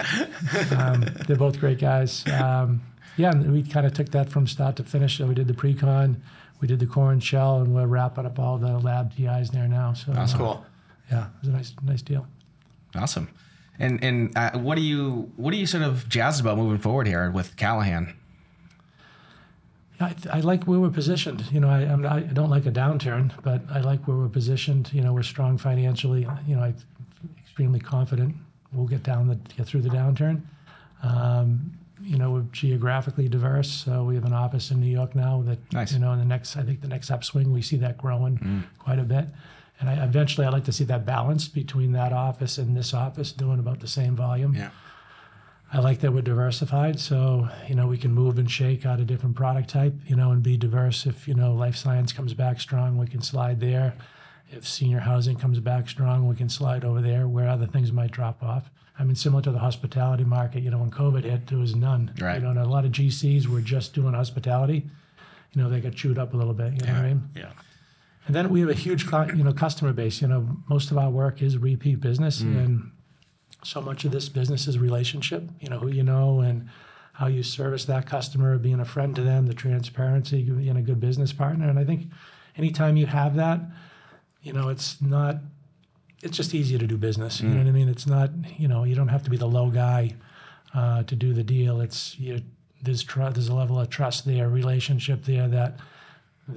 Um, they're both great guys. Um, yeah, and we kind of took that from start to finish. So we did the pre-con, we did the core and shell, and we're wrapping up all the lab T Is there now. So that's uh, cool. Yeah, it was a nice, nice deal. Awesome. And and uh, what do you what are you sort of jazzed about moving forward here with Callahan? I, I like where we're positioned. You know, I I'm not, I don't like a downturn, but I like where we're positioned. You know, we're strong financially. You know, I'm extremely confident we'll get down the get through the downturn. Um, you know, we're geographically diverse, so we have an office in New York now. That nice. You know, in the next, I think the next upswing, we see that growing mm. quite a bit. And I, eventually, I'd like to see that balance between that office and this office doing about the same volume. Yeah. I like that we're diversified, so, you know, we can move and shake out a different product type, you know, and be diverse. If, you know, life science comes back strong, we can slide there. If senior housing comes back strong, we can slide over there where other things might drop off. I mean, similar to the hospitality market, you know, when COVID hit, there was none. Right. You know, and a lot of G Cs were just doing hospitality. You know, they got chewed up a little bit, you know yeah. what I mean? Yeah. And then we have a huge, you know, customer base. You know, most of our work is repeat business, mm. and so much of this business is relationship, you know, who you know and how you service that customer, being a friend to them, the transparency, being a good business partner. And I think anytime you have that, you know, it's not, it's just easier to do business. You mm. know what I mean? It's not, you know, you don't have to be the low guy uh, to do the deal. It's, you know, there's, tr- there's a level of trust there, relationship there, that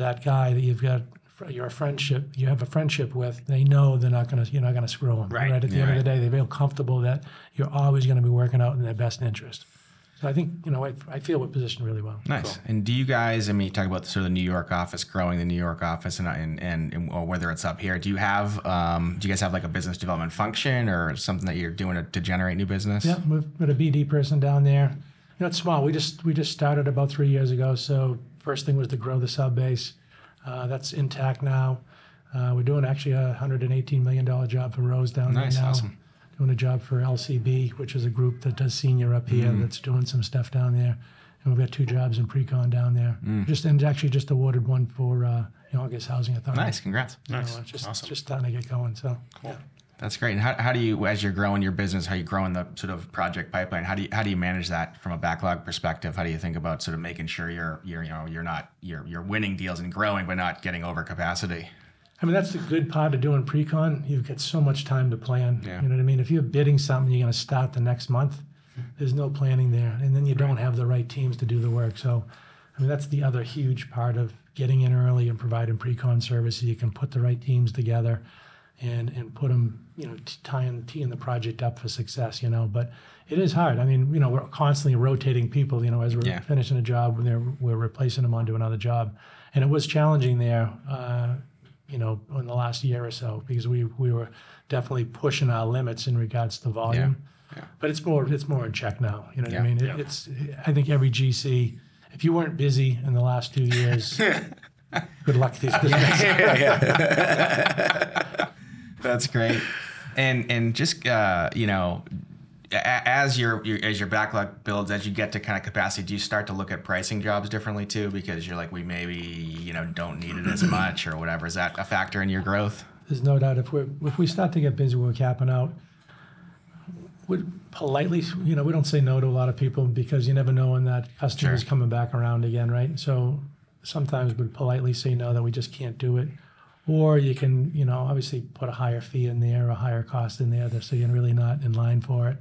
that guy that you've got, you're a friendship, you have a friendship with, they know they're not going to, you're not going to screw them. Right. right? At the yeah, end right. of the day, they feel comfortable that you're always going to be working out in their best interest. So I think, you know, I, I feel we're positioned really well. Nice. Cool. And do you guys, I mean, you talk about sort of the New York office, growing the New York office and, and, and, and or whether it's up here, do you have, um, do you guys have like a business development function or something that you're doing to, to generate new business? Yeah, we've got a B D person down there. You know, it's small. We just, we just started about three years ago. So first thing was to grow the sub base. Uh, that's intact now. Uh, we're doing actually a one hundred eighteen million dollars job for Rose down nice, there now. Awesome. Doing a job for L C B, which is a group that does senior up here, mm. that's doing some stuff down there. And we've got two jobs in pre-con down there. Mm. Just And actually just awarded one for uh, the August Housing Authority. Nice, congrats. You nice, know, just, awesome. Just starting to get going, so. Cool. Yeah. That's great. And how, how do you, as you're growing your business, how you growing the sort of project pipeline? How do you how do you manage that from a backlog perspective? How do you think about sort of making sure you're you're you know you're not you're you're winning deals and growing but not getting over capacity? I mean, that's the good part of doing pre-con. You've got so much time to plan. Yeah. You know what I mean? If you're bidding something, you're going to start the next month. There's no planning there, and then you right. don't have the right teams to do the work. So, I mean, that's the other huge part of getting in early and providing pre-con services. You can put the right teams together. And, and put them, you know, tying, teeing the project up for success, you know. But it is hard. I mean, you know, we're constantly rotating people, you know, as we're yeah. finishing a job, when we're replacing them onto another job. And it was challenging there, uh, you know, in the last year or so, because we, we were definitely pushing our limits in regards to volume. Yeah. Yeah. But it's more it's more in check now, you know what yeah. I mean? It, yeah. It's I think every G C, if you weren't busy in the last two years, good luck to these businesses. Yeah, yeah, yeah. That's great, and and just uh, you know, as your, your as your backlog builds, as you get to kind of capacity, do you start to look at pricing jobs differently too? Because you're like, we maybe you know don't need it as much or whatever. Is that a factor in your growth? There's no doubt if we if we start to get busy, we're capping out. We politely, you know, we don't say no to a lot of people because you never know when that customer is sure. coming back around again, right? So sometimes we politely say no, that we just can't do it. Or you can, you know, obviously put a higher fee in there, a higher cost in there, so you're really not in line for it.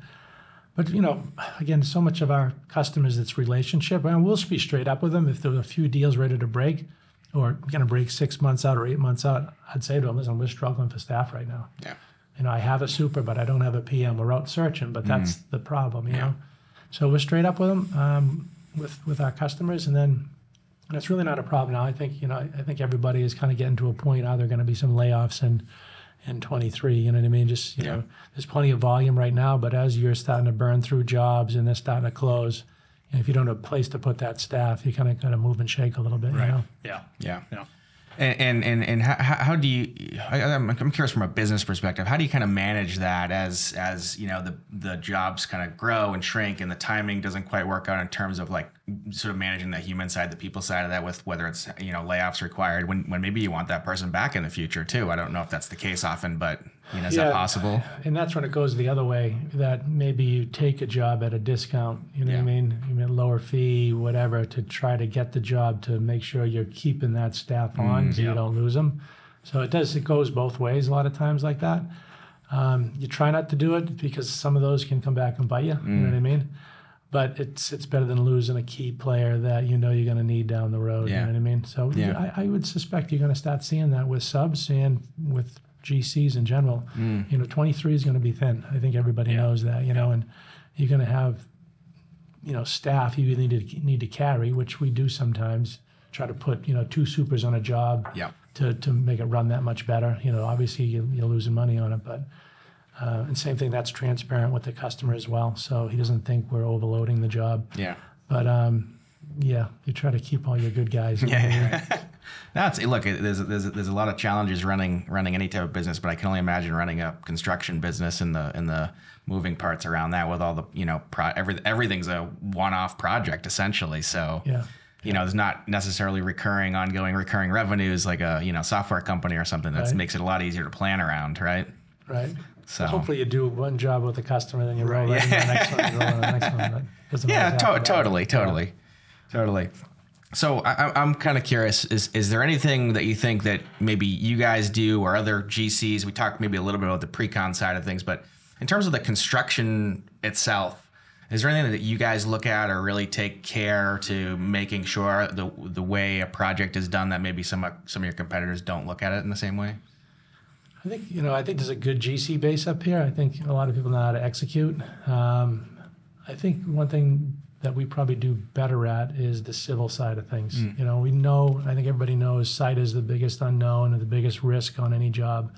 But, you know, again, so much of our customers, it's relationship. And we'll be straight up with them. If there were a few deals ready to break or going to break six months out or eight months out, I'd say to them, listen, we're struggling for staff right now. Yeah. You know, I have a super, but I don't have a P M. We're out searching, but that's mm. the problem, you yeah. know. So we're straight up with them, um, with, with our customers, and then... That's really not a problem now. I think you know. I think everybody is kind of getting to a point. Are there going to be some layoffs in, in twenty-three? You know what I mean? Just you yeah. know, there's plenty of volume right now. But as you're starting to burn through jobs and they're starting to close, and if you don't have a place to put that staff, you kind of kind of move and shake a little bit. Right. You know? Yeah. Yeah. Yeah. And and and how, how do you? I, I'm curious from a business perspective. How do you kind of manage that as as you know the the jobs kind of grow and shrink, and the timing doesn't quite work out in terms of like sort of managing the human side, the people side of that, with whether it's you know layoffs required when when maybe you want that person back in the future too. I don't know if that's the case often, but you know is yeah, that possible? And that's when it goes the other way. That maybe you take a job at a discount. You know yeah. what I mean? You mean lower fee, whatever, to try to get the job to make sure you're keeping that staff on. Mm. So you don't lose them. So it does, it goes both ways a lot of times like that. Um, you try not to do it because some of those can come back and bite you, mm. you know what I mean? But it's it's better than losing a key player that you know you're going to need down the road, yeah. you know what I mean? So yeah. I, I would suspect you're going to start seeing that with subs and with G Cs in general. Mm. You know, twenty-three is going to be thin. I think everybody yeah. knows that, you know, and you're going to have, you know, staff you need to, need to carry, which we do sometimes. Try to put you know two supers on a job yeah. to to make it run that much better. You know, obviously you, you're losing money on it, but uh, and same thing that's transparent with the customer as well. So he doesn't think we're overloading the job. Yeah. But um, yeah, you try to keep all your good guys. Yeah. Right? That's look. There's there's there's a lot of challenges running running any type of business, but I can only imagine running a construction business and the and the moving parts around that with all the you know pro, every, everything's a one-off project essentially. So yeah. You know, there's not necessarily recurring, ongoing, recurring revenues like a you know software company or something that right. makes it a lot easier to plan around, right? Right. So hopefully you do one job with the customer, then you roll right into the next one, you roll into the next one. That yeah, to- totally, totally, yeah. totally. So I, I'm kind of curious: is is there anything that you think that maybe you guys do or other G Cs? We talked maybe a little bit about the pre-con side of things, but in terms of the construction itself. Is there anything that you guys look at or really take care to making sure the the way a project is done that maybe some some of your competitors don't look at it in the same way? I think you know I think there's a good G C base up here. I think a lot of people know how to execute. Um, I think one thing that we probably do better at is the civil side of things. Mm. You know, we know I think everybody knows site is the biggest unknown and the biggest risk on any job,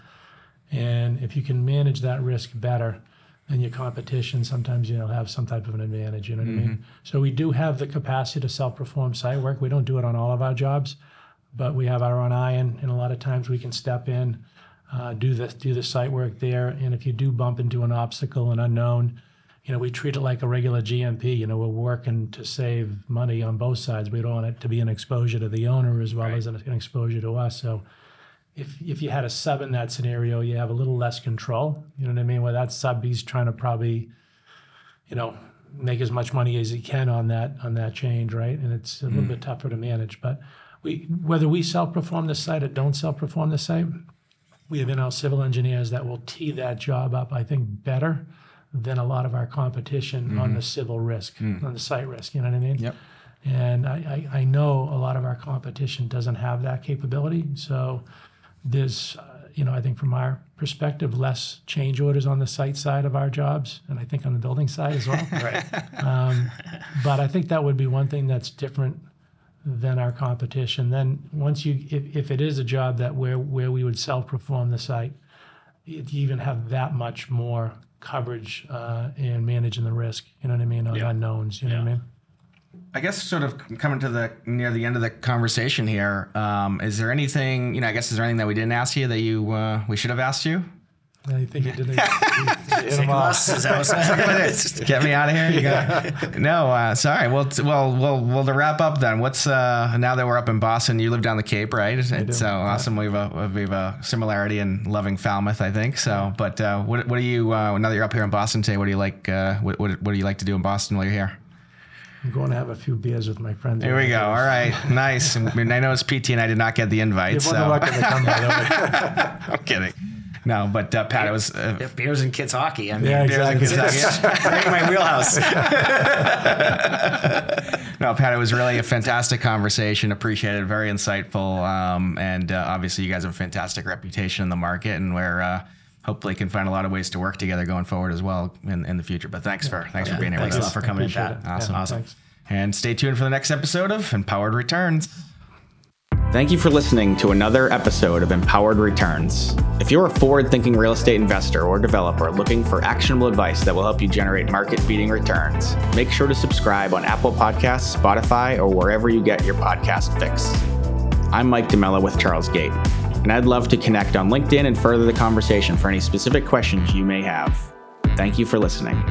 and if you can manage that risk better. And your competition, sometimes you'll have some type of an advantage, you know what mm-hmm. I mean? So we do have the capacity to self-perform site work. We don't do it on all of our jobs, but we have our own eye, and, and a lot of times we can step in, uh, do the do the site work there. And if you do bump into an obstacle, an unknown, you know, we treat it like a regular G M P. You know, we're working to save money on both sides. We don't want it to be an exposure to the owner as well right. as an exposure to us. So if if you had a sub in that scenario, you have a little less control. You know what I mean? Well, that sub, he's trying to probably, you know, make as much money as he can on that on that change, right? And it's a mm. little bit tougher to manage. But we whether we self-perform the site or don't self-perform the site, we have in-house civil engineers that will tee that job up, I think, better than a lot of our competition mm-hmm. on the civil risk, mm. on the site risk, you know what I mean? Yep. And I, I, I know a lot of our competition doesn't have that capability. So there's, uh, you know, I think from our perspective, less change orders on the site side of our jobs, and I think on the building side as well. Right. Um, but I think that would be one thing that's different than our competition. Then once you, if, if it is a job that where, where we would self-perform the site, you even have that much more coverage uh, and managing the risk, you know what I mean, on yeah. unknowns, you know yeah. what I mean? I guess sort of coming to the near the end of the conversation here, um, is there anything, you know, I guess is there anything that we didn't ask you that you uh, we should have asked you? I think you did. Get me out of here. You got no, uh, sorry. Well, t- well, well, well, to wrap up then, what's uh, now that we're up in Boston, you live down the Cape, right? It's so awesome. Yeah. We have a, we have a similarity in loving Falmouth, I think. So, yeah. but uh, what what do you uh, now that you're up here in Boston today? What do you like? Uh, what, what what do you like to do in Boston while you're here? I'm going to have a few beers with my friends. Here we go. House. All right. Nice. I mean, I know it's P T and I did not get the invite. You're so. More than welcome to come by. I'm kidding. No, but uh, Pat, it was uh, beers and kids hockey. I mean, yeah, beers exactly. and kids hockey. Right in my wheelhouse. No, Pat, it was really a fantastic conversation. Appreciate it. Very insightful. Um, and uh, obviously, you guys have a fantastic reputation in the market, and we're uh, hopefully can find a lot of ways to work together going forward as well in, in the future. But thanks yeah. for thanks yeah. for being here. Thanks with us. For coming in, Pat. It. Awesome, yeah, awesome. Thanks. And stay tuned for the next episode of Empowered Returns. Thank you for listening to another episode of Empowered Returns. If you're a forward-thinking real estate investor or developer looking for actionable advice that will help you generate market-beating returns, make sure to subscribe on Apple Podcasts, Spotify, or wherever you get your podcast fix. I'm Mike DiMella with Charles Gate, and I'd love to connect on LinkedIn and further the conversation for any specific questions you may have. Thank you for listening.